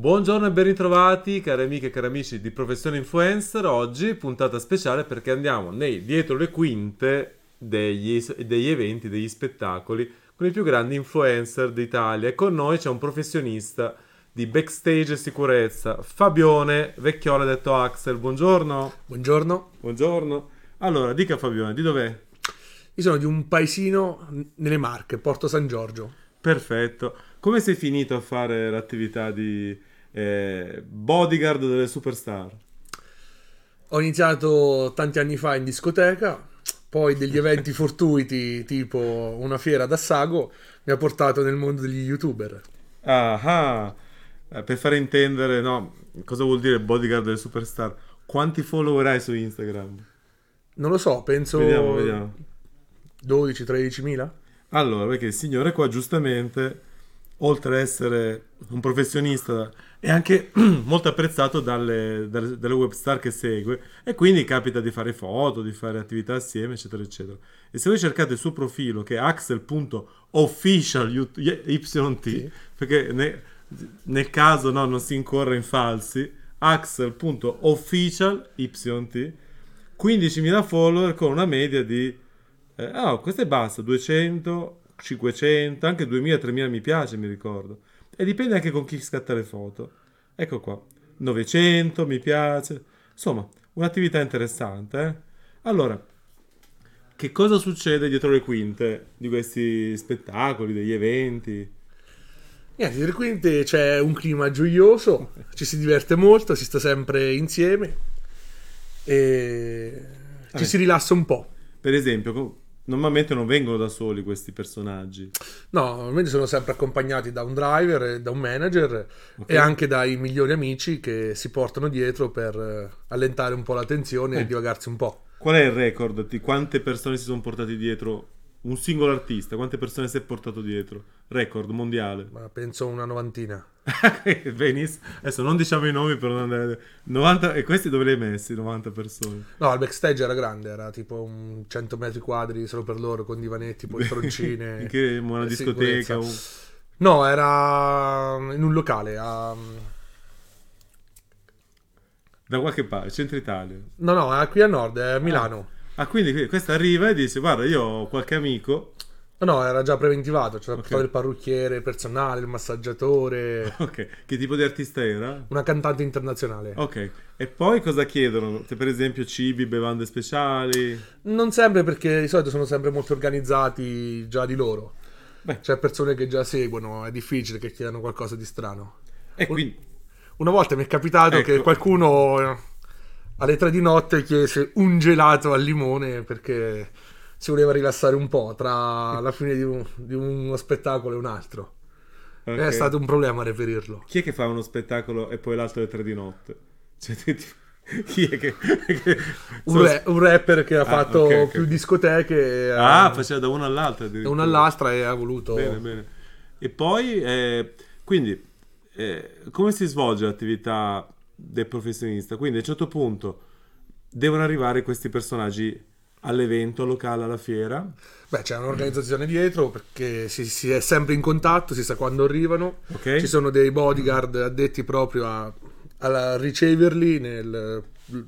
Buongiorno e ben ritrovati cari amiche e cari amici di Professione Influencer. Oggi puntata speciale perché andiamo nei dietro le quinte degli eventi, degli spettacoli con i più grandi influencer d'Italia. E con noi c'è un professionista di backstage e sicurezza, Fabione Vecchione detto Axel. Buongiorno. Buongiorno. Buongiorno. Allora, dica Fabione, di dov'è? Io sono di un paesino nelle Marche, Porto San Giorgio. Perfetto. Come sei finito a fare l'attività di bodyguard delle superstar? Ho iniziato tanti anni fa in discoteca, poi degli eventi fortuiti tipo una fiera ad Assago mi ha portato nel mondo degli youtuber. Ah, per fare intendere, no, cosa vuol dire bodyguard delle superstar? Quanti follower hai su Instagram? Non lo so, penso... Vediamo. 12-13 mila? Allora, perché il signore qua giustamente... oltre ad essere un professionista è anche molto apprezzato dalle webstar che segue, e quindi capita di fare foto, di fare attività assieme eccetera eccetera. E se voi cercate il suo profilo, che è axel.officialyt, sì, perché nel caso no, non si incorre in falsi, axel.officialyt, 15.000 follower con una media di questa è bassa, 200, 500, anche 2000-3000 mi piace, mi ricordo, e dipende anche con chi scatta le foto. Ecco qua, 900 mi piace, insomma un'attività interessante, eh? Allora, che cosa succede dietro le quinte di questi spettacoli, degli eventi? Niente, dietro le quinte c'è un clima gioioso, ci si diverte molto, si sta sempre insieme e ci si rilassa un po'. Per esempio, normalmente non vengono da soli questi personaggi. No, normalmente sono sempre accompagnati da un driver, da un manager, okay, e anche dai migliori amici che si portano dietro per allentare un po' la tensione e divagarsi un po'. Qual è il record di quante persone si sono portati dietro? Un singolo artista, quante persone si è portato dietro? Record mondiale? Ma penso una 90. Benissimo. Adesso non diciamo i nomi per non andare... 90... E questi dove li hai messi, 90 persone? No, il backstage era grande, era tipo un 100 metri quadri solo per loro, con divanetti, poltroncine... Che una discoteca? No, era in un locale a... Da qualche parte, centro Italia? No, è qui a nord, è a Milano. Ah, quindi questa arriva e dice: guarda, io ho qualche amico. No, era già preventivato, c'era portato il parrucchiere, il personale, il massaggiatore. Ok, che tipo di artista era? Una cantante internazionale. Ok, e poi cosa chiedono? Se per esempio cibi, bevande speciali? Non sempre, perché di solito sono sempre molto organizzati già di loro. Beh. C'è persone che già seguono, è difficile che chiedano qualcosa di strano. E quindi... Una volta mi è capitato, ecco, che qualcuno... alle 3 di notte chiese un gelato al limone perché si voleva rilassare un po' tra la fine di uno spettacolo e un altro. Okay. È stato un problema reperirlo. Chi è che fa uno spettacolo e poi l'altro alle 3 di notte? Cioè, chi è che... un rapper che ha fatto più discoteche. Faceva da una all'altra. Da una all'altra, e ha voluto... Bene. E poi, quindi, come si svolge l'attività... del professionista? Quindi a un certo punto devono arrivare questi personaggi all'evento, al locale, alla fiera. Beh, c'è un'organizzazione dietro, perché si è sempre in contatto, si sa quando arrivano. Okay. Ci sono dei bodyguard addetti proprio a riceverli nel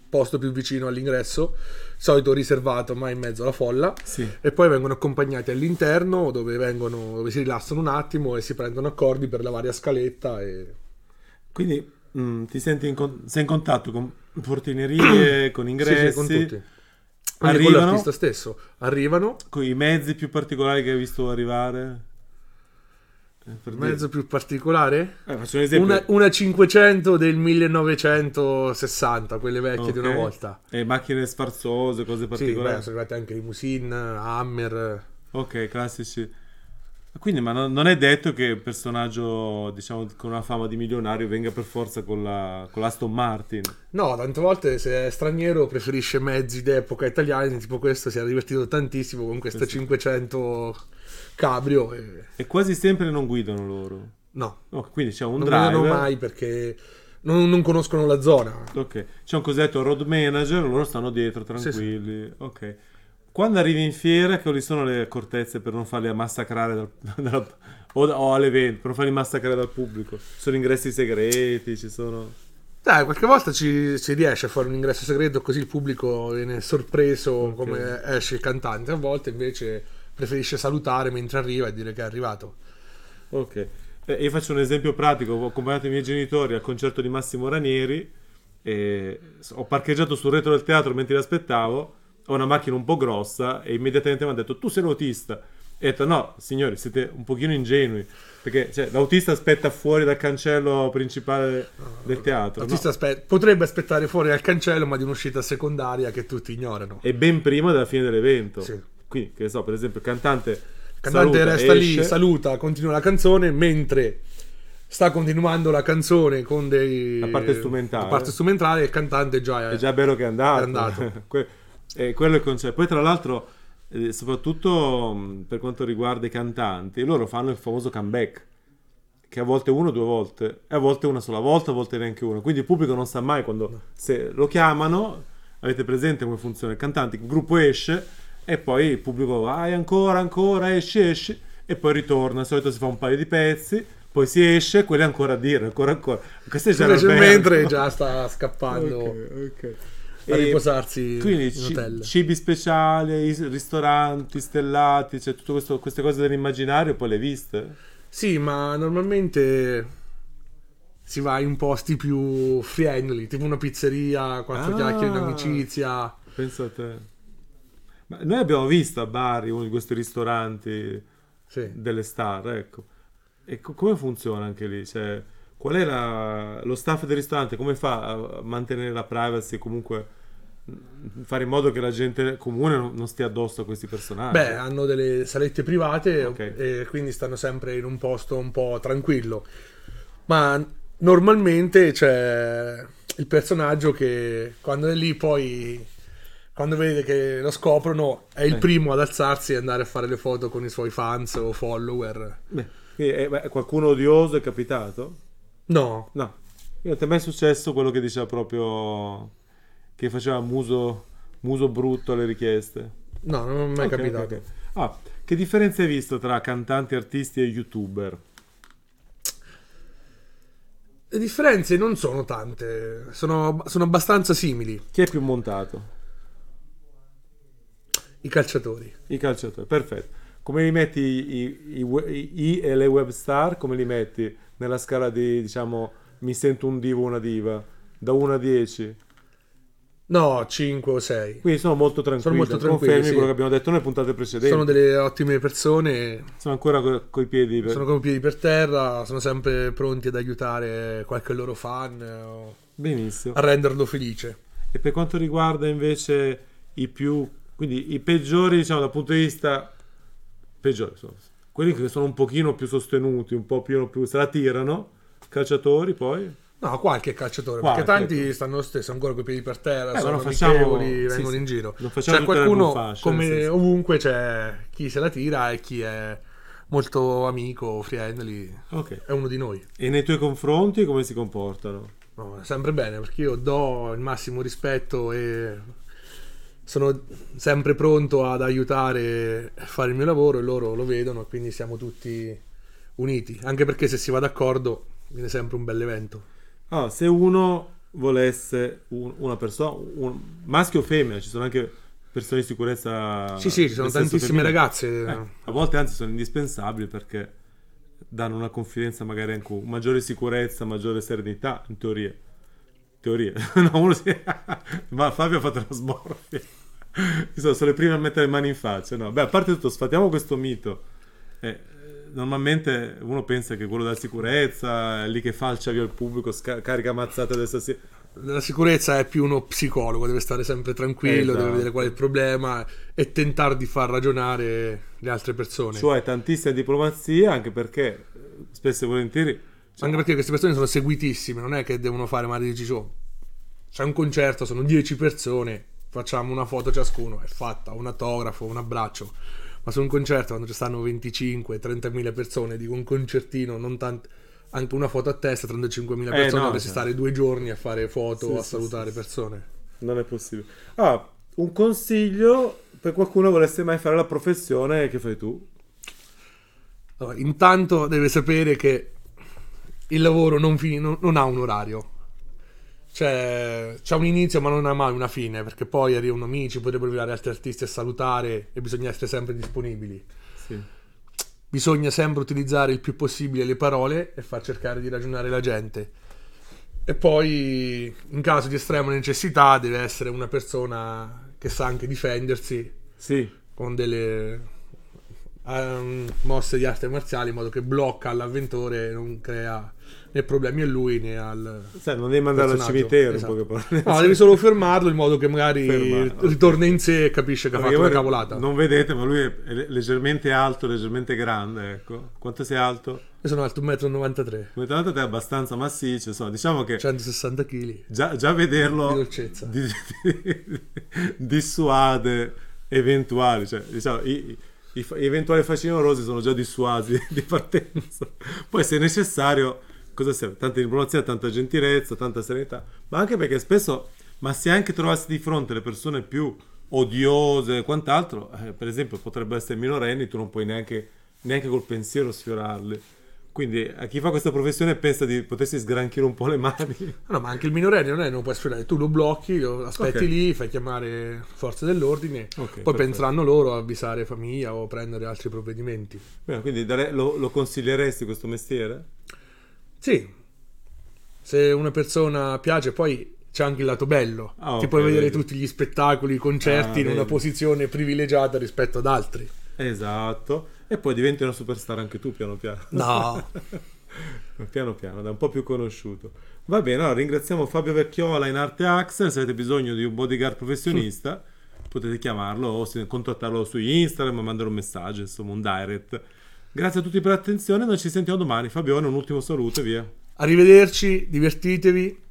posto più vicino all'ingresso, solito riservato ma in mezzo alla folla. Sì. E poi vengono accompagnati all'interno, dove si rilassano un attimo e si prendono accordi per la varia scaletta. E quindi ti senti sei in contatto con portinerie, con ingressi? Sì, con tutti. Arrivano, con l'artista stesso. Arrivano con i mezzi più particolari che hai visto arrivare. Per mezzo più particolare? Faccio un esempio. Una 500 del 1960, quelle vecchie, okay, di una volta. E macchine sfarzose, cose particolari. Sì, sono arrivate anche limousine, Hammer. Ok, classici. Quindi, ma non è detto che un personaggio, diciamo, con una fama di milionario venga per forza con la Aston Martin. No, tante volte se è straniero preferisce mezzi d'epoca italiani, tipo questo si era divertito tantissimo con questa 500 Cabrio. E quasi sempre non guidano loro. No, quindi c'è un driver. Non guidano mai perché non conoscono la zona. Ok, c'è un cosiddetto road manager, loro stanno dietro tranquilli. Sì. Ok. Quando arrivi in fiera, quali sono le accortezze per non farli ammassacrare dalla o all'evento, per non farli massacrare dal pubblico. Ci sono ingressi segreti, ci sono... Dai, qualche volta ci riesce a fare un ingresso segreto, così il pubblico viene sorpreso, okay, come esce il cantante. A volte invece preferisce salutare mentre arriva e dire che è arrivato. Ok, io faccio un esempio pratico. Ho accompagnato i miei genitori al concerto di Massimo Ranieri e ho parcheggiato sul retro del teatro mentre li aspettavo. Ho una macchina un po' grossa e immediatamente mi hanno detto: tu sei un autista? E ho detto: no, signori, siete un pochino ingenui, perché cioè, l'autista aspetta fuori dal cancello principale del teatro. L'autista potrebbe aspettare fuori dal cancello, ma di un'uscita secondaria che tutti ignorano, e ben prima della fine dell'evento. Sì. Quindi, che ne so, per esempio, il cantante saluta, resta esce, lì, saluta, continua la canzone, mentre sta continuando la canzone con la parte strumentale, il cantante già è già bello che è andato. È andato. Quello è il concetto. Poi tra l'altro, soprattutto per quanto riguarda i cantanti, loro fanno il famoso comeback, che a volte uno, due volte, e a volte una sola volta, a volte neanche uno. Quindi il pubblico non sa mai quando, se lo chiamano, avete presente come funziona il cantante, il gruppo esce e poi il pubblico va ancora, esce e poi ritorna. Al solito si fa un paio di pezzi, poi si esce, quelli ancora a dire ancora. Questo è già mentre già sta scappando. Ok. A riposarsi quindi in hotel. Cibi speciali, ristoranti stellati, cioè tutte queste cose dell'immaginario poi le viste? Sì, ma normalmente si va in posti più friendly, tipo una pizzeria, quattro chiacchiere in amicizia. Penso a te. Ma noi abbiamo visto a Bari uno di questi ristoranti delle star, ecco. E come funziona anche lì? Cioè, qual è lo staff del ristorante? Come fa a mantenere la privacy, comunque fare in modo che la gente comune non stia addosso a questi personaggi? Beh, hanno delle salette private, okay, e quindi stanno sempre in un posto un po' tranquillo. Ma normalmente c'è il personaggio che quando è lì, poi quando vede che lo scoprono è il primo ad alzarsi e andare a fare le foto con i suoi fans o follower. Beh, qualcuno odioso è capitato? No, non ti è mai successo quello che diceva proprio che faceva muso brutto alle richieste? No, non mi è mai capitato. Okay. Che differenza hai visto tra cantanti, artisti e youtuber? Le differenze non sono tante, sono abbastanza simili. Chi è più montato? I calciatori, perfetto. Come li metti i e le web star? Come li metti nella scala di, diciamo, mi sento un divo o una diva, da 1 a 10? No, 5 o 6. Quindi sono molto tranquilli. Confermi quello che abbiamo detto nelle puntate precedenti. Sono delle ottime persone. Sono ancora coi piedi per terra, sono sempre pronti ad aiutare qualche loro fan. Benissimo. A renderlo felice. E per quanto riguarda invece quindi i peggiori, diciamo, dal punto di vista... Peggiori sono quelli che sono un pochino più sostenuti, un po' più se la tirano. Calciatori, poi? No, qualche calciatore, perché tanti stanno lo stesso ancora coi piedi per terra, sono amichevoli, vengono in giro. C'è qualcuno, come ovunque, c'è chi se la tira e chi è molto amico, friendly. Okay. È uno di noi. E nei tuoi confronti come si comportano? No, sempre bene, perché io do il massimo rispetto e... sono sempre pronto ad aiutare a fare il mio lavoro e loro lo vedono, quindi siamo tutti uniti, anche perché se si va d'accordo viene sempre un bel evento. Se uno volesse una persona, maschio o femmina, ci sono anche persone di sicurezza. Sì, ci sono tantissime ragazze. A volte anzi sono indispensabili perché danno una confidenza, magari anche maggiore sicurezza, maggiore serenità, in teoria. Ma Fabio ha fatto uno sborfio. Sono le prime a mettere le mani in faccia. No, beh, a parte tutto, sfatiamo questo mito. Normalmente uno pensa che quello della sicurezza è lì che falcia via il pubblico, carica mazzate adesso. La sicurezza è più uno psicologo, deve stare sempre tranquillo, esatto, deve vedere qual è il problema e tentare di far ragionare le altre persone. Cioè tantissima diplomazia, anche perché spesso e volentieri, anche perché queste persone sono seguitissime, non è che devono fare magari c'è un concerto, sono 10 persone, facciamo una foto ciascuno, è fatta, un autografo, un abbraccio. Ma su un concerto, quando ci stanno 25-30.000 persone, dico un concertino, non tanto, anche una foto a testa, 35.000 persone, dovresti stare 2 giorni a fare foto, salutare persone. Non è possibile. Un consiglio per qualcuno volesse mai fare la professione che fai tu? Allora, intanto deve sapere che il lavoro non ha un orario. Cioè, c'è un inizio ma non ha mai una fine, perché poi arrivano amici, potrebbero arrivare altri artisti a salutare e bisogna essere sempre disponibili. Sì. Bisogna sempre utilizzare il più possibile le parole e far cercare di ragionare la gente. E poi, in caso di estrema necessità, deve essere una persona che sa anche difendersi, sì, con delle mosse di arte marziali, in modo che blocca all'avventore e non crea né problemi a lui né al... Sì, non devi mandarlo al cimitero, esatto, in poche parole. No, devi solo fermarlo in modo che magari ritorna in sé e capisce che ha fatto una cavolata. Non vedete, ma lui è leggermente alto, leggermente grande, ecco. Quanto sei alto? Io sono alto 1,93 m. 1,93 m è abbastanza massiccio, insomma, diciamo che 160 kg. Già vederlo dolcezza. Dissuade eventuali, cioè, diciamo, i eventuali facinorosi sono già dissuasi di partenza. Poi, se necessario, cosa serve? Tanta diplomazia, tanta gentilezza, tanta serenità, ma anche perché spesso, ma se anche trovassi di fronte le persone più odiose e quant'altro, per esempio, potrebbero essere minorenni, tu non puoi neanche col pensiero sfiorarli. Quindi a chi fa questa professione pensa di potersi sgranchire un po' le mani. No, ma anche il minorenne non puoi sfiorare, tu lo blocchi, lo aspetti, okay, lì, fai chiamare forze dell'ordine, okay, poi perfetto, penseranno loro a avvisare famiglia o prendere altri provvedimenti. Beh, quindi lo consiglieresti questo mestiere? Sì, se una persona piace, poi c'è anche il lato bello, ti okay, puoi vedere tutti gli spettacoli, i concerti in una posizione privilegiata rispetto ad altri. Esatto. E poi diventi una superstar anche tu piano piano. No. Piano piano, da un po' più conosciuto. Va bene, allora ringraziamo Fabio Vecchiola in arte Axel. Se avete bisogno di un bodyguard professionista, potete chiamarlo o contattarlo su Instagram, mandare un messaggio, insomma un direct. Grazie a tutti per l'attenzione, noi ci sentiamo domani. Fabione, un ultimo saluto e via. Arrivederci, divertitevi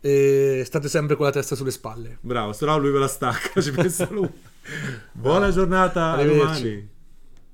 e state sempre con la testa sulle spalle. Bravo, se no lui ve la stacca, ci pensa lui. Buona giornata, a domani.